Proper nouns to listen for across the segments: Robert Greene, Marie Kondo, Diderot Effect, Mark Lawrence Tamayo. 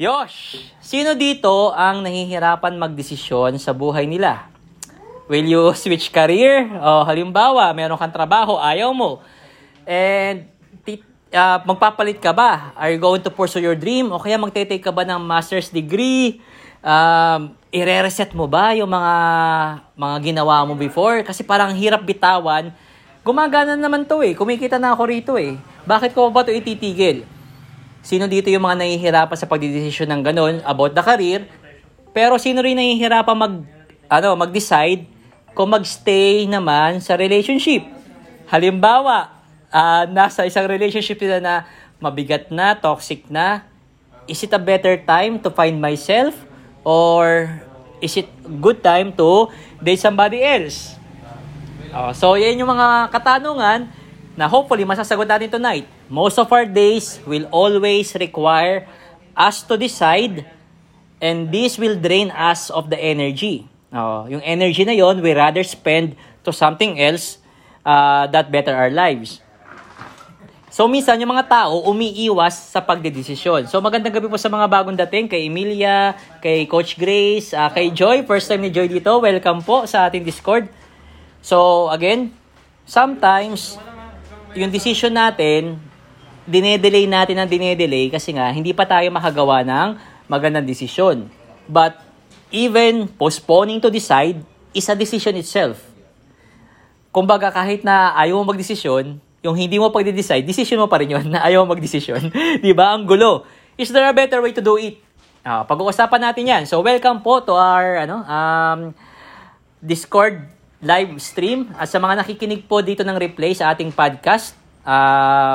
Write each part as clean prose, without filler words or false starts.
Yosh! Sino dito ang nahihirapan magdesisyon sa buhay nila? Will you switch career? O halimbawa, meron kang trabaho, ayaw mo. And magpapalit ka ba? Are you going to pursue your dream? O kaya magte-take ka ba ng master's degree? I-reset mo ba yung mga ginawa mo before? Kasi parang hirap bitawan. Gumagana naman to eh. Kumikita na ako rito eh. Bakit ko ba ito ititigil? Sino dito yung mga nahihirapan sa pagdidesisyon ng ganun about the career? Pero sino rin nahihirapan mag-decide kung mag-stay naman sa relationship? Halimbawa, nasa isang relationship nila na mabigat na, toxic na. Is it a better time to find myself? Or is it good time to date somebody else? So, yan yung mga katanungan na hopefully masasagot natin tonight. Most of our days will always require us to decide, and this will drain us of the energy. Yung energy na yon, we rather spend to something else that better our lives. So, minsan, yung mga tao umiiwas sa pagdedesisyon. So, magandang gabi po sa mga bagong dating, kay Emilia, kay Coach Grace, kay Joy. First time ni Joy dito. Welcome po sa ating Discord. So, again, sometimes, yung decision natin, dinedelay natin ang dinedelay kasi nga, hindi pa tayo makagawa ng magandang desisyon. But, even postponing to decide is a decision itself. Kumbaga, kahit na ayaw mo magdesisyon, yung hindi mo pagde-decide, decision mo pa rin yun na ayaw mag-decision. Diba? Ang gulo. Is there a better way to do it? Pag-uusapan natin yan. So, welcome po to our Discord live stream. At sa mga nakikinig po dito ng replay sa ating podcast,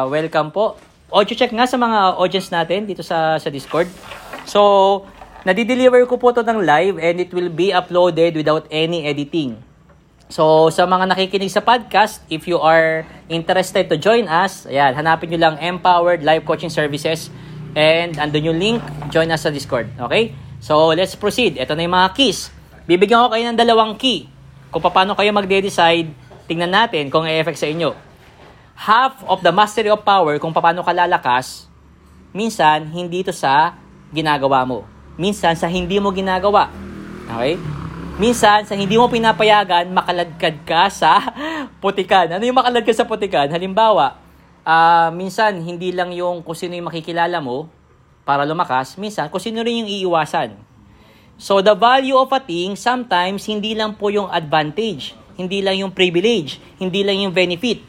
welcome po. Audio check nga sa mga audience natin dito sa Discord. So, nadideliver ko po to ng live and it will be uploaded without any editing. So, sa mga nakikinig sa podcast, if you are interested to join us, ayan, hanapin nyo lang Empowered Life Coaching Services and andun yung link, join us sa Discord. Okay? So, let's proceed. Ito na yung mga keys. Bibigyan ko kayo ng 2 key kung paano kayo magde-decide. Tingnan natin kung i-effect sa inyo. Half of the mastery of power, kung paano ka lalakas, minsan, hindi ito sa ginagawa mo. Minsan, sa hindi mo ginagawa. Okay? Minsan, sa hindi mo pinapayagan, makaladkad ka sa putikan. Ano yung makaladkad sa putikan? Halimbawa, minsan, hindi lang yung kung sino yung makikilala mo para lumakas. Minsan, kung sino rin yung iiwasan. So, the value of a thing, sometimes, hindi lang po yung advantage. Hindi lang yung privilege. Hindi lang yung benefit.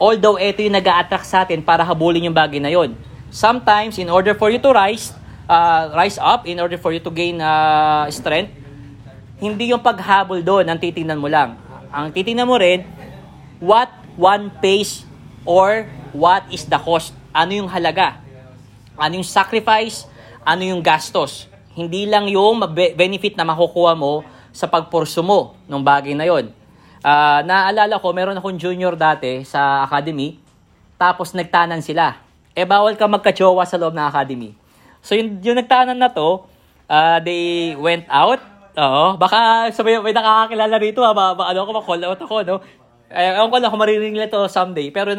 Although, ito yung nag-a-attract sa atin para habulin yung bagay na yon. Sometimes, in order for you to rise up, in order for you to gain strength, hindi yung paghabol doon ang titingnan mo lang. Ang titingnan mo rin, what one pays or what is the cost? Ano yung halaga? Ano yung sacrifice? Ano yung gastos? Hindi lang yung benefit na makukuha mo sa pagpursu mo ng bagay na yon. Naalala ko, meron akong junior dati sa academy, tapos nagtanan sila. Bawal ka magkajowa sa loob ng academy. So yung nagtanan na to, they went out. Oo, baka sabi may nakakakilala rito ma-call out ako, no? Ewan ko lang kung maririnig nila to someday. Pero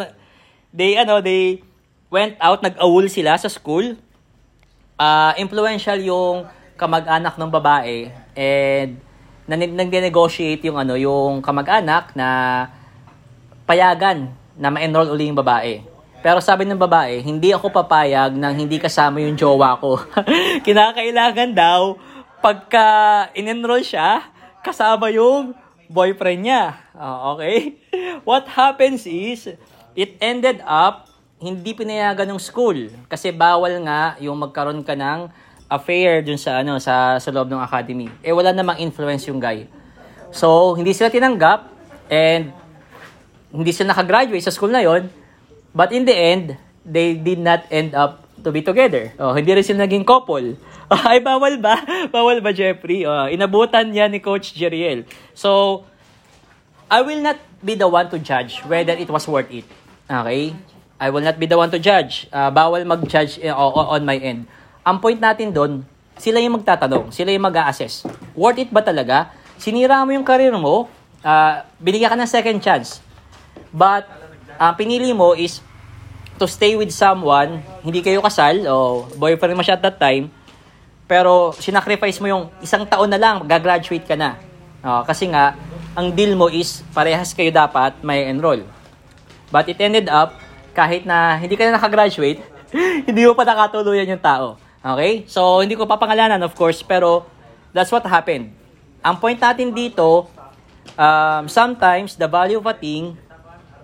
they went out, nag-awol sila sa school. Influential yung kamag-anak ng babae and nag-negotiate yung kamag-anak na payagan na ma-enroll uli yung babae. Pero sabi ng babae, hindi ako papayag nang hindi kasama yung jowa ko. Kinakailangan daw pagka in-enroll siya, kasama yung boyfriend niya. Okay? What happens is, it ended up, hindi pinayagan ng school. Kasi bawal nga yung magkaroon ka ng affair dun sa loob ng academy. Wala namang influence yung guy. So, hindi sila tinanggap and hindi sila nakagraduate sa school na yon. But in the end, they did not end up to be together. Hindi rin sila naging couple. Ay, bawal ba? Bawal ba, Jeffrey? Inabutan niya ni Coach Jeriel. So, I will not be the one to judge whether it was worth it. Okay? I will not be the one to judge. Bawal mag-judge on my end. Ang point natin doon, sila yung magtatanong. Sila yung mag-a-assess. Worth it ba talaga? Sinira mo yung career mo, binigyan ka ng second chance. But, pinili mo is to stay with someone, hindi kayo kasal, o boyfriend mo siya at that time, Pero sinacrifice mo yung isang taon na lang, gagraduate ka na. Kasi nga, ang deal mo is parehas kayo dapat may enroll. But it ended up, kahit na hindi ka na nakagraduate, hindi mo pa nakatuluyan yung tao. Okay? So, hindi ko papangalanan, of course, pero that's what happened. Ang point natin dito, sometimes the value of a thing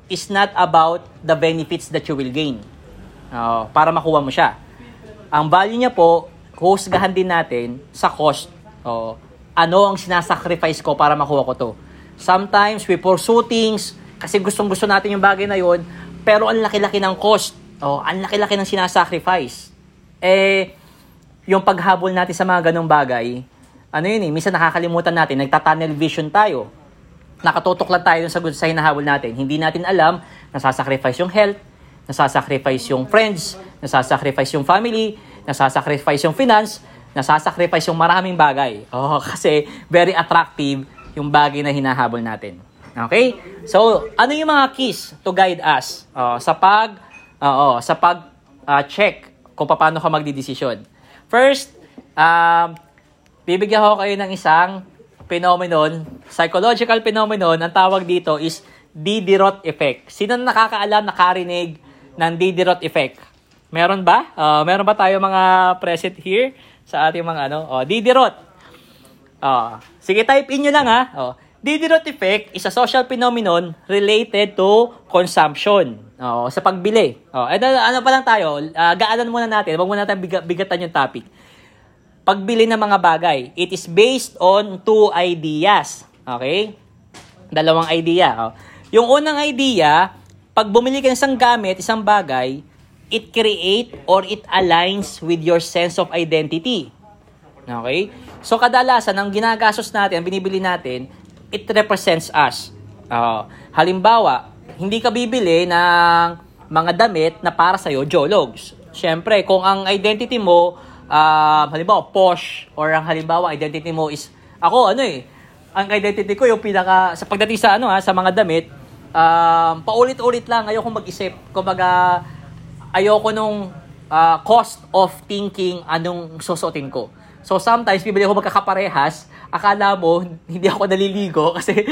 is not about the benefits that you will gain para makuha mo siya. Ang value niya po, husgahan din natin sa cost. Ano ang sinasacrifice ko para makuha ko to? Sometimes we pursue things kasi gustong-gusto natin yung bagay na yun, pero ang laki-laki ng cost. Ang laki-laki ng sinasacrifice. Yung paghabol natin sa mga ganong bagay, minsan nakakalimutan natin, nagtatunnel vision tayo. Nakatutok lang tayo sa hinahabol natin. Hindi natin alam, nasasacrifice yung health, nasasacrifice yung friends, nasasacrifice yung family, nasasacrifice yung finance, nasasacrifice yung maraming bagay. Kasi very attractive yung bagay na hinahabol natin. Okay? So, ano yung mga keys to guide us sa pag check kung paano ka magdedesisyon? First, bibigyan ko kayo ng isang phenomenon, psychological phenomenon, ang tawag dito is Diderot Effect. Sino na nakakaalam, nakarinig ng Diderot Effect? Meron ba? Meron ba tayo mga present here sa ating mga Diderot? Sige, type in nyo lang ha. Diderot Effect is a social phenomenon related to consumption. Sa pagbili. Ano pa lang tayo, gaanan muna natin, wag muna natin bigatan yung topic. Pagbili ng mga bagay. It is based on two ideas. Okay? Dalawang idea. Yung unang idea, pag bumili ka ng isang gamit, isang bagay, it create or it aligns with your sense of identity. Okay? So, kadalasan, ang ginagastos natin, ang binibili natin, it represents us. Halimbawa, hindi ka bibili ng mga damit na para sa'yo, jologs. Siyempre, kung ang identity mo, halimbawa posh, or ang halimbawa identity mo is ako ang identity ko yung pinaka sa pagdating sa sa mga damit, paulit-ulit lang, ayoko mag-isip, kumbaga ayoko nung cost of thinking anong susuotin ko. So sometimes bibili ako magkakaparehas, akala mo hindi ako naliligo kasi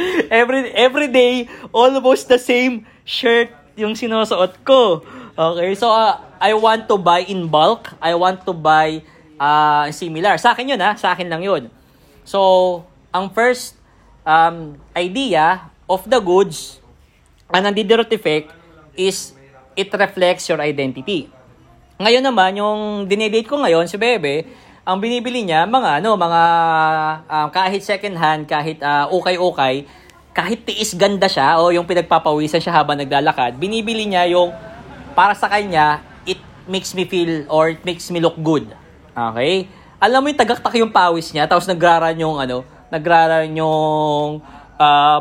every day almost the same shirt yung sinusuot ko. Okay, so I want to buy in bulk. I want to buy similar. Sa akin yun ha, sa akin lang yun. So, ang first idea of the goods, ang Diderot Effect is it reflects your identity. Ngayon naman, yung dinedate ko ngayon, si Bebe, ang binibili niya, mga kahit second hand, kahit ukay-ukay, kahit tiis ganda siya, yung pinagpapawisan siya habang naglalakad, binibili niya yung para sa kanya, it makes me feel or it makes me look good. Okay? Alam mo yung tagaktak yung pawis niya, tapos nagraran yung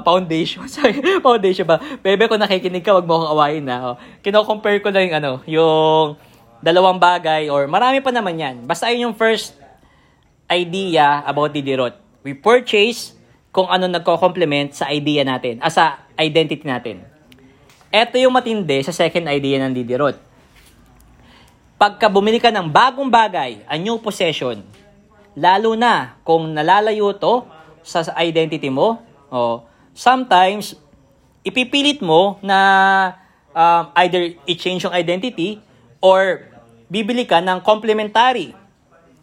foundation. Sorry, foundation ba? Bebe, kung nakikinig ka, wag mo akong awayin na. Kino-compare ko na yung dalawang bagay or marami pa naman yan. Basta yun yung first idea about Diderot. We purchase kung ano nagko-complement sa idea natin, sa identity natin. Ito yung matindi sa second idea ng Diderot. Pagka bumili ka ng bagong bagay, a new possession, lalo na kung nalalayo to sa identity mo, sometimes ipipilit mo na either i-change yung identity or bibili ka ng complementary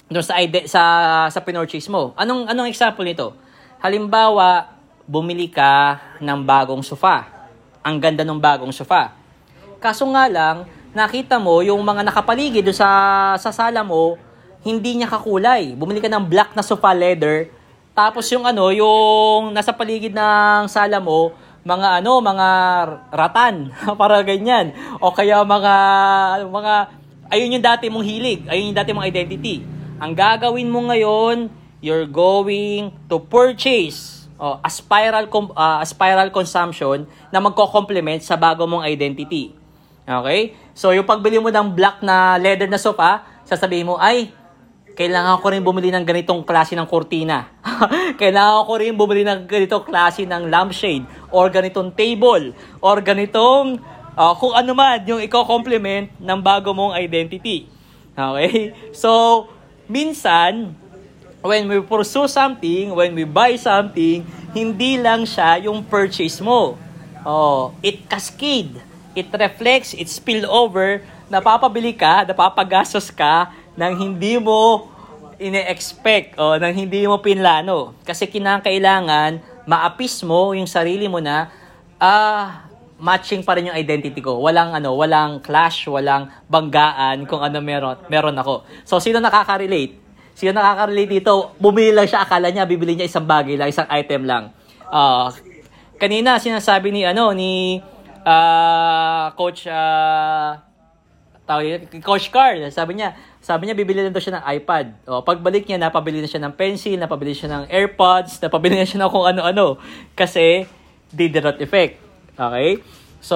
doon sa pinurchase mo. Anong example nito? Halimbawa, bumili ka ng bagong sofa. Ang ganda ng bagong sofa. Kaso nga lang, nakita mo yung mga nakapaligid doon sa sala mo, hindi niya kakulay. Bumili ka ng black na sofa leather, tapos yung nasa paligid ng sala mo, mga ratan, para ganyan. O kaya mga ayun yung dati mong hilig, ayun yung dati mong identity. Ang gagawin mo ngayon, you're going to purchase a spiral consumption na magko-complement sa bago mong identity. Okay? So, yung pagbili mo ng black na leather na sofa, sasabihin mo, ay, kailangan ko rin bumili ng ganitong klase ng kurtina. Kailangan ko rin bumili ng ganitong klase ng lampshade or ganitong table or ganitong kung ano man yung iko-complement ng bago mong identity. Okay? So, minsan, when we pursue something, when we buy something, hindi lang siya yung purchase mo. Oh, it cascade. It reflects, it spill over. Napapabili ka, napapagastos ka nang hindi mo ine-expect o nang hindi mo pinlano. Kasi kinakailangan maapis mo yung sarili mo na matching pa rin yung identity ko. Walang clash, walang banggaan kung ano meron ako. So, sino nakaka-relate dito? Bumili lang siya, akala niya bibili niya isang bagay lang, isang item lang. Kanina sinasabi ni Coach Carl, sabi niya bibili lang daw siya ng iPad. O, pagbalik niya, napabili na siya ng pencil, napabili siya ng AirPods, napabili na siya ng kung ano-ano. Kasi, Diderot Effect. Okay? So,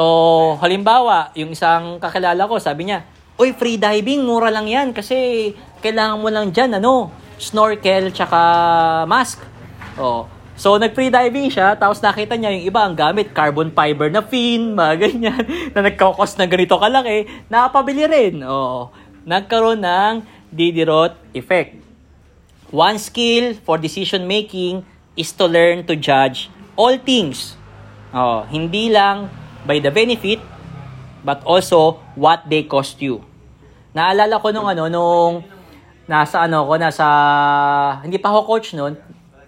halimbawa, yung isang kakilala ko, sabi niya, uy, free diving, mura lang yan kasi kailangan mo lang dyan, snorkel tsaka mask. O, so, nag-free diving siya, tapos nakita niya yung iba ang gamit, carbon fiber na fin, mga ganyan, na nagkakos ng ganito kalaki, nakapabili rin. Oo, nagkaroon ng Diderot Effect. One skill for decision making is to learn to judge all things. Oo, hindi lang by the benefit, but also what they cost you. Naalala ko nung nasa hindi pa ako coach noon,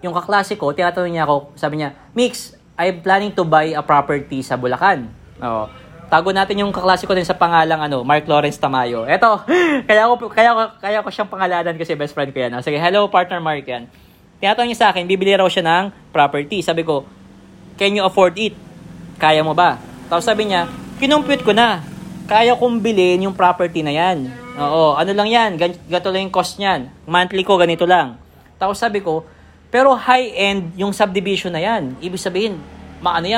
yung kaklase ko, tinatanong niya ako, sabi niya, Mix, I'm planning to buy a property sa Bulacan. Oo. Tago natin yung kaklase ko din sa pangalang Mark Lawrence Tamayo. Eto, kaya ko siyang pangalanan kasi best friend ko yan. Sige, hello partner Mark yan. Tinatanong niya sa akin, bibili raw siya ng property. Sabi ko, can you afford it? Kaya mo ba? Tapos sabi niya, kinumpute ko na. Kaya kong bilhin yung property na yan. Oo, ano lang yan, ganito lang yung cost niyan. Monthly ko, ganito lang. Tapos sabi ko, pero high-end yung subdivision na yan. Ibig sabihin,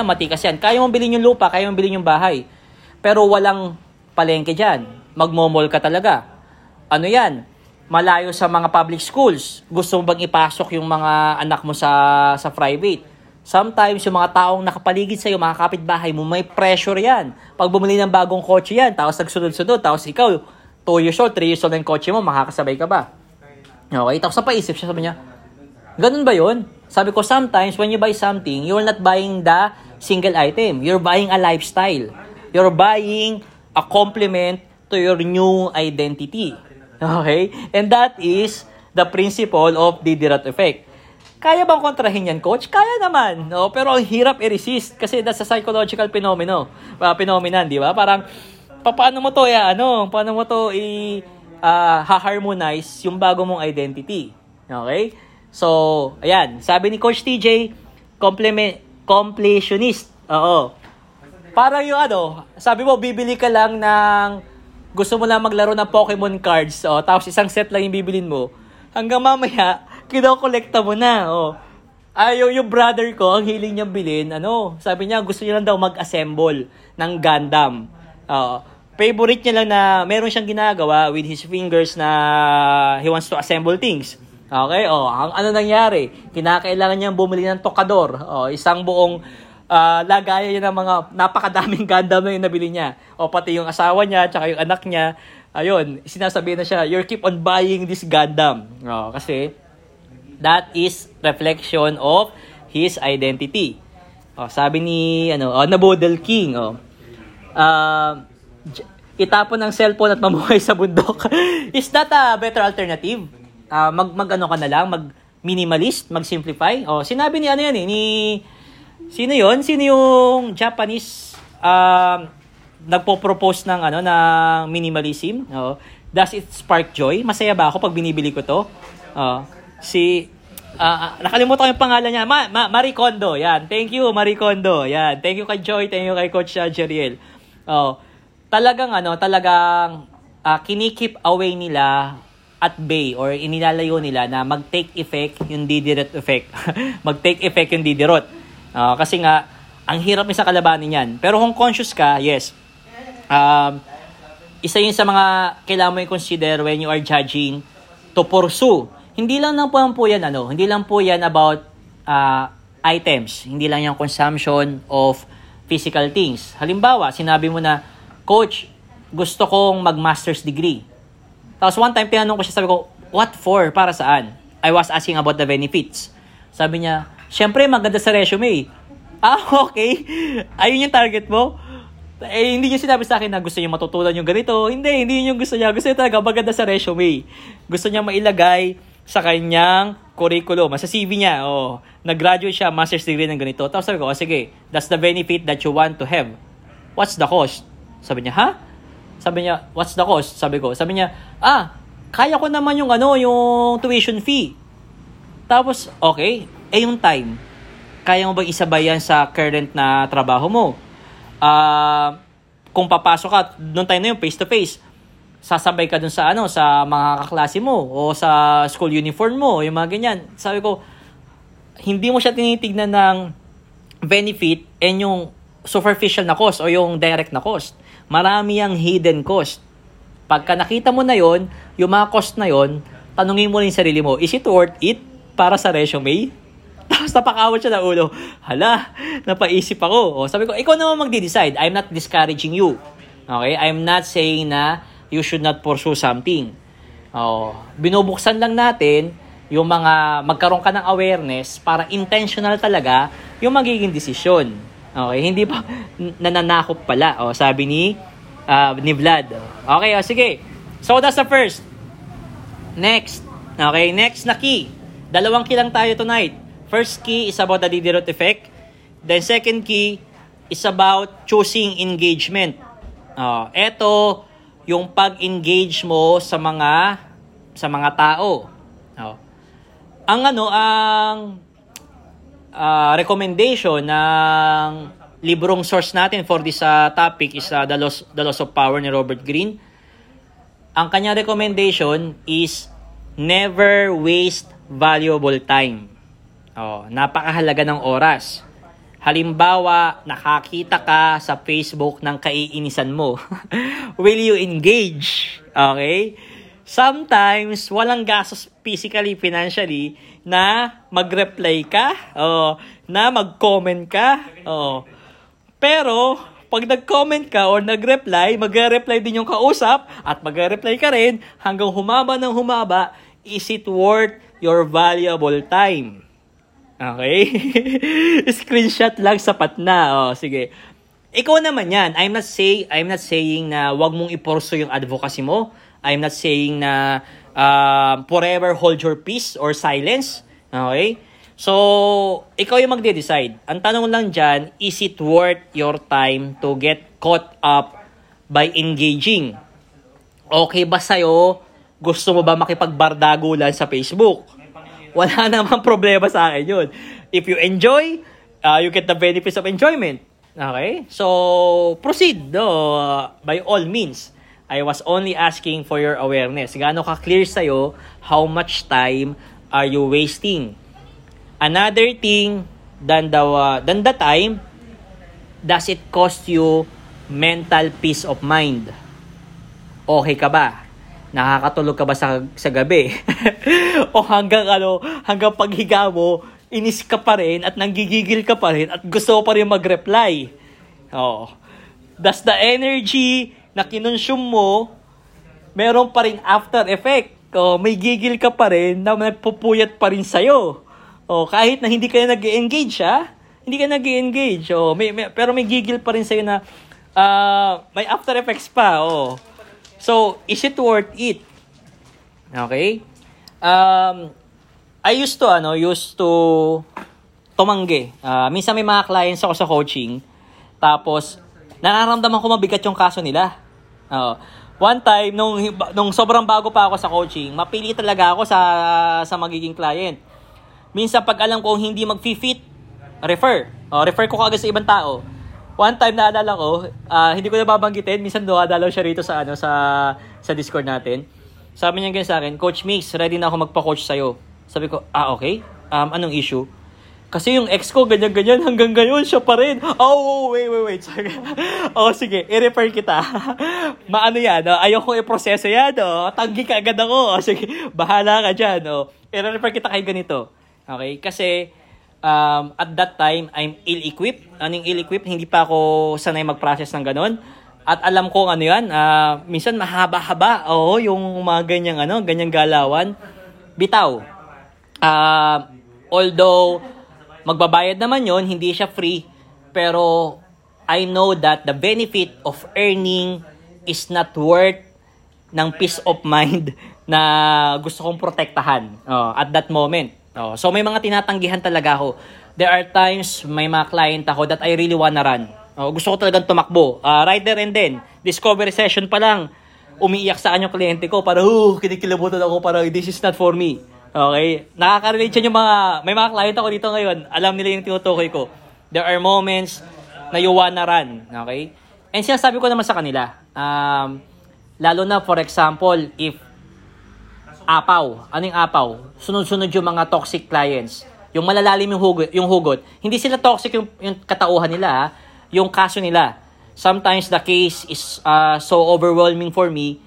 matikas yan. Kaya mong bilhin yung lupa, kaya mong bilhin yung bahay. Pero walang palengke dyan. Magmomall ka talaga. Ano yan? Malayo sa mga public schools. Gusto mo bang ipasok yung mga anak mo sa private? Sometimes yung mga taong nakapaligid sa'yo, mga kapitbahay mo, may pressure yan. Pag bumili ng bagong kotse yan, tapos nagsunod-sunod, tapos ikaw, 2 years old, 3 years old ng kotse mo, makakasabay ka ba? Okay, tapos napaisip siya, sabi niya, ganun ba yun? Sabi ko, sometimes when you buy something, you're not buying the single item. You're buying a lifestyle. You're buying a complement to your new identity. Okay? And that is the principle of Diderot Effect. Kaya bang kontrahin yan, coach? Kaya naman. No? Pero ang hirap i-resist kasi that's a psychological phenomenon, di ba? Parang, paano mo to harmonize yung bago mong identity? Okay? So, ayan, sabi ni Coach TJ, completionist. Oo. Parang yung sabi mo, bibili ka lang ng, gusto mo lang maglaro ng Pokemon cards, tapos isang set lang yung bibilin mo. Hanggang mamaya, kinokolekta mo na, yung brother ko, ang hiling niyang bilhin, sabi niya, gusto niya lang daw mag-assemble ng Gundam. Oo. Favorite niya lang na, meron siyang ginagawa with his fingers na he wants to assemble things. Okay, ano nangyari? Kinakailangan niyang bumili ng tokador. Isang buong lagayan niya ng mga napakadaming Gundam na yung nabili niya. Pati yung asawa niya, tsaka yung anak niya. Ayun, sinasabi na siya, you keep on buying this Gundam. Kasi that is reflection of his identity. Sabi ni, Nabodel King, itapon ng cellphone at mamuhay sa bundok. Is that a better alternative? Mag-ano ka na lang, mag-minimalist, mag-simplify. Sinabi ni sino yung Japanese nagpo-propose ng minimalism? Does it spark joy? Masaya ba ako pag binibili ko to? Nakalimutan ko yung pangalan niya. Marie Kondo. Yan. Thank you, Marie Kondo. Yan. Thank you kay Joy. Thank you kay Coach Jeriel. Talagang kinikip away nila at bay or inilalayo nila na mag-take effect yung Diderot Effect. Mag-take effect yung Diderot. Kasi nga, ang hirap niya sa kalabanin yan. Pero kung conscious ka, yes. Isa yun sa mga kailangan mo i-consider when you are judging to pursue. Hindi lang po yan about items. Hindi lang yung consumption of physical things. Halimbawa, sinabi mo na, Coach, gusto kong mag-master's degree. Tapos one time, tinanong ko siya, sabi ko, what for? Para saan? I was asking about the benefits. Sabi niya, syempre maganda sa resume. Ah, okay. Ayun yung target mo? Eh, hindi niya sinabi sa akin na gusto niya matutulan yung ganito. Hindi yun yung gusto niya. Gusto niya talaga maganda sa resume. Gusto niya mailagay sa kanyang curriculum, sa CV niya. Oh, nag-graduate siya, master's degree ng ganito. Tapos sabi ko, oh, sige, that's the benefit that you want to have. What's the cost? Sabi niya, ha? Sabi niya, what's the cost? Sabi ko. Sabi niya, kaya ko naman yung yung tuition fee. Tapos, okay, yung time. Kaya mo ba isabay yan sa current na trabaho mo? Kung papasok ka, noong time na yun, face-to-face, sasabay ka dun sa sa mga kaklase mo o sa school uniform mo, yung mga ganyan. Sabi ko, hindi mo siya tinitignan ng benefit and yung superficial na cost o yung direct na cost. Marami ang hidden cost. Pagka nakita mo na yon, yung mga cost na yon, tanungin mo rin sarili mo, is it worth it para sa resume? Tapos napakawat siya na ulo. Hala, napaisip ako. O, sabi ko, ikaw naman magde-decide. I'm not discouraging you. Okay? I'm not saying na you should not pursue something. O, binubuksan lang natin yung mga magkaroon ka ng awareness para intentional talaga yung magiging desisyon. Okay? Hindi pa nananakop pala. O, sabi ni Vlad. Okay, o, sige. So, that's the first. Next. Okay, next na key. Dalawang key lang tayo tonight. First key is about the Diderot effect. Then second key is about choosing engagement. Ito yung pag-engage mo sa mga tao. Ang recommendation ng librong source natin for this topic is The Loss of Power ni Robert Greene. Ang kanyang recommendation is never waste valuable time. Napakahalaga ng oras. Halimbawa, nakakita ka sa Facebook ng kaiinisan mo. Will you engage? Okay? Sometimes, walang gastos physically, financially, na mag-reply ka, na mag-comment ka. Pero, pag nag-comment ka or nag-reply, mag-reply din yung kausap at mag-reply ka rin hanggang humaba ng humaba, is it worth your valuable time? Okay? Screenshot lang, sapat na. Sige. Ikaw naman yan. I'm not saying na wag mong iporso yung advocacy mo. I'm not saying na forever hold your peace or silence. Okay? So, ikaw yung magde-decide. Ang tanong lang dyan, is it worth your time to get caught up by engaging? Okay ba sa'yo? Gusto mo ba makipagbardagulan sa Facebook? Wala namang problema sa akin yun. If you enjoy, you get the benefits of enjoyment. Okay? So, proceed. By all means. I was only asking for your awareness. Gaano ka-clear sa'yo, how much time are you wasting? Another thing than the time, does it cost you mental peace of mind? Okay ka ba? Nakakatulog ka ba sa gabi? O hanggang paghiga mo, inis ka pa rin at nanggigigil ka pa rin at gusto pa rin mag-reply. That's the energy na kinonsume mo, meron pa rin after effect. May gigil ka pa rin na nagpupuyat pa rin sa'yo. Kahit na hindi ka nag-engage, hindi ka nag-engage. Pero may gigil pa rin sa'yo na may after effects pa. So, is it worth it? Okay? I used to tumanggi. Minsan may mga clients ako sa coaching, tapos nararamdaman ko mabigat yung kaso nila. One time, nung sobrang bago pa ako sa coaching, mapili talaga ako sa magiging client. Minsan pag alam ko hindi mag-fit, refer. Refer ko kaagad sa ibang tao. One time naalala ko, hindi ko na babanggitin, minsan dumadalaw siya rito sa Discord natin. Sabi niya ganyan sa akin, Coach Mix, ready na ako magpa-coach sa'yo. Sabi ko, okay. Anong issue? Kasi yung ex ko, ganyan-ganyan, hanggang ngayon, siya pa rin. Wait. Sige, i-refer kita. Maano yan, ayoko i-proseso yan, tanggi ka agad ako. Sige, bahala ka dyan, i-refer kita kay ganito. Okay, kasi at that time, I'm ill-equipped. Anong ill-equipped? Hindi pa ako sanay mag-process ng ganun. At alam ko ano yan, minsan mahaba-haba. Yung mga ganyang galawan. Bitaw. Although magbabayad naman yon, hindi siya free. Pero I know that the benefit of earning is not worth ng peace of mind na gusto kong protektahan at that moment. So may mga tinatanggihan talaga ako. There are times may mga client ako that I really wanna run. Gusto ko talagang tumakbo. Right there and then, discovery session pa lang, umiiyak saan yung kliyente ko para kinikilabutan ako para this is not for me. Okay? Nakaka-relate yan yung mga, may mga client ako dito ngayon, alam nila yung tinutukoy ko. There are moments na you wanna run. Okay? And sinasabi ko naman sa kanila, lalo na for example, if apaw. Ano yung apaw? Sunod-sunod yung mga toxic clients. Yung malalalim yung hugot. Hindi sila toxic yung katauhan nila, ha? Yung kaso nila. Sometimes the case is so overwhelming for me.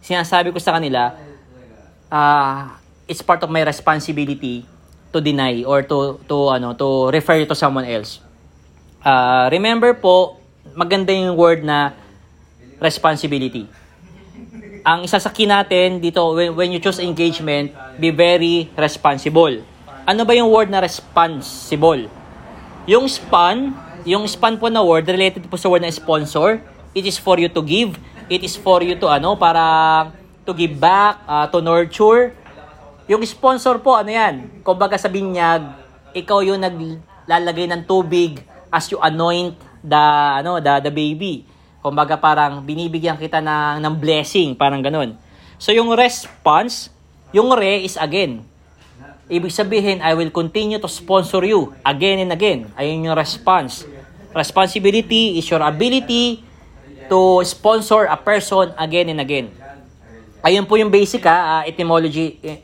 Sinasabi ko sa kanila, it's part of my responsibility to deny or to refer to someone else. Remember po, maganda yung word na responsibility. Ang isasakin natin dito, when you choose engagement, be very responsible. Ano ba yung word na responsible? Yung span po na word, related po sa word na sponsor, it is for you to give, it is for you to para to give back, to nurture. Yung sponsor po, ano yan? Kumbaga sa binyag, ikaw yung naglalagay ng tubig as you anoint the baby. Kumbaga parang binibigyan kita ng blessing, parang ganun. So yung response, yung re is again. Ibig sabihin, I will continue to sponsor you again and again. Ayun yung response. Responsibility is your ability to sponsor a person again and again. Ayun po yung basic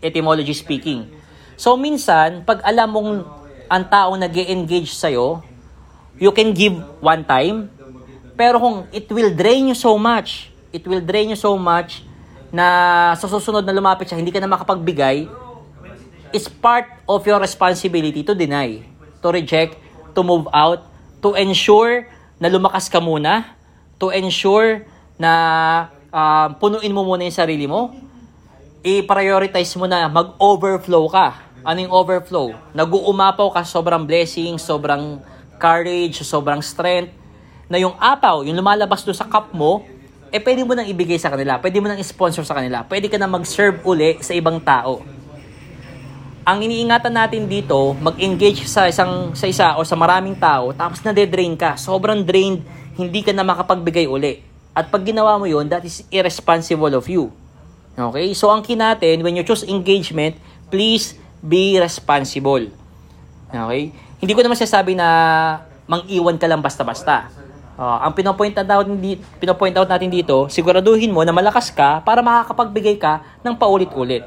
etymology speaking. So minsan, pag alam mong ang taong nag-engage sa'yo, you can give one time. Pero kung it will drain you so much na sa susunod na lumapit siya, hindi ka na makapagbigay, it's part of your responsibility to deny, to reject, to move out, to ensure na lumakas ka muna, to ensure na punuin mo muna yung sarili mo, i-prioritize mo na mag-overflow ka. Ano yung overflow? Nag-uumapaw ka, sobrang blessing, sobrang courage, sobrang strength, na yung apaw, yung lumalabas doon sa cup mo, pwede mo nang ibigay sa kanila, pwede mo nang sponsor sa kanila, pwede ka na mag-serve uli sa ibang tao. Ang iniingatan natin dito, mag-engage sa isa o sa maraming tao, tapos nade-drain ka, sobrang drained, hindi ka na makapagbigay uli. At pag ginawa mo yun, that is irresponsible of you. Okay? So ang key natin, when you choose engagement, please be responsible. Okay? Hindi ko naman sinasabi na mang-iwan ka lang basta-basta. Ang pinopoint out natin dito, siguraduhin mo na malakas ka para makakapagbigay ka ng paulit-ulit.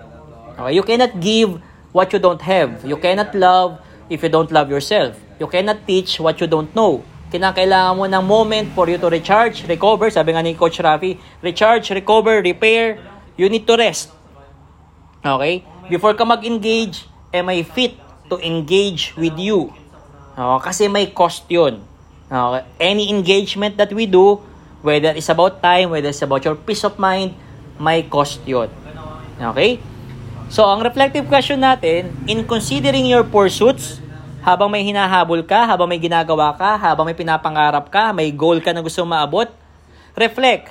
Okay? You cannot give what you don't have. You cannot love if you don't love yourself. You cannot teach what you don't know. Kinakailangan mo ng moment for you to recharge, recover. Sabi nga ni Coach Rafi, recharge, recover, repair. You need to rest. Okay? Before ka mag-engage, am I fit to engage with you? Kasi may cost yun. Any engagement that we do, whether it's about time, whether it's about your peace of mind, may cost yun. Okay? So, ang reflective question natin, in considering your pursuits, habang may hinahabol ka, habang may ginagawa ka, habang may pinapangarap ka, may goal ka na gusto maabot, reflect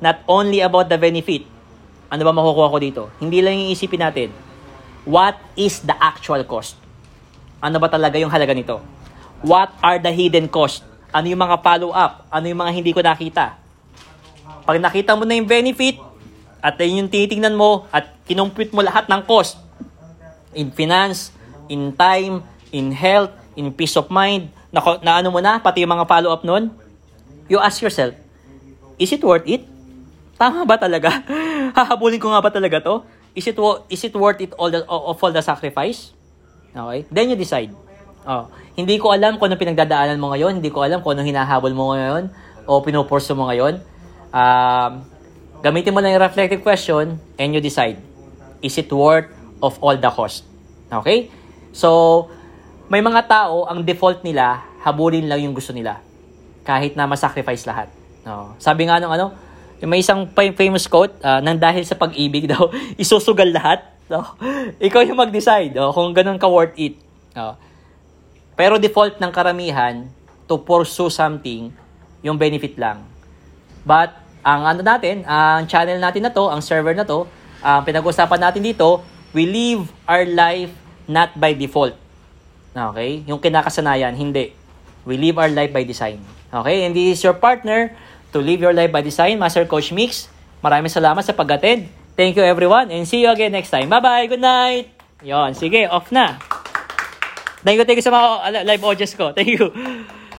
not only about the benefit. Ano ba makukuha ko dito? Hindi lang yung isipin natin. What is the actual cost? Ano ba talaga yung halaga nito? What are the hidden costs? Ano yung mga follow-up? Ano yung mga hindi ko nakita? Pag nakita mo na yung benefit, at yun yung tinitingnan mo, at kinumpute mo lahat ng cost, in finance, in time, in health, in peace of mind, na ano mo na, pati yung mga follow-up nun, you ask yourself, is it worth it? Tama ba talaga? Hahabulin ko nga ba talaga to? Is it worth it all the sacrifice? Okay? Then you decide. Hindi ko alam kung anong pinagdadaanan mo ngayon, hindi ko alam kung anong hinahabol mo ngayon o pinupurso mo ngayon. Gamitin mo lang yung reflective question and you decide. Is it worth of all the cost? Okay? So, may mga tao, ang default nila, habulin lang yung gusto nila. Kahit na masacrifice lahat. Sabi nga nung may isang famous quote, nang dahil sa pag-ibig daw, isusugal lahat. No? Ikaw yung mag-decide kung ganun ka worth it. No? Pero default ng karamihan, to pursue something, yung benefit lang. But, ang channel natin na to, ang server na to, ang pinag-usapan natin dito, we live our life not by default. Okay? Yung kinakasanayan, hindi. We live our life by design. Okay? And this is your partner to live your life by design, Master Coach Mix. Maraming salamat sa pag-attend. Thank you everyone and see you again next time. Bye-bye. Good night. Yon, sige, off na. Thank you sa mga live audience ko. Thank you.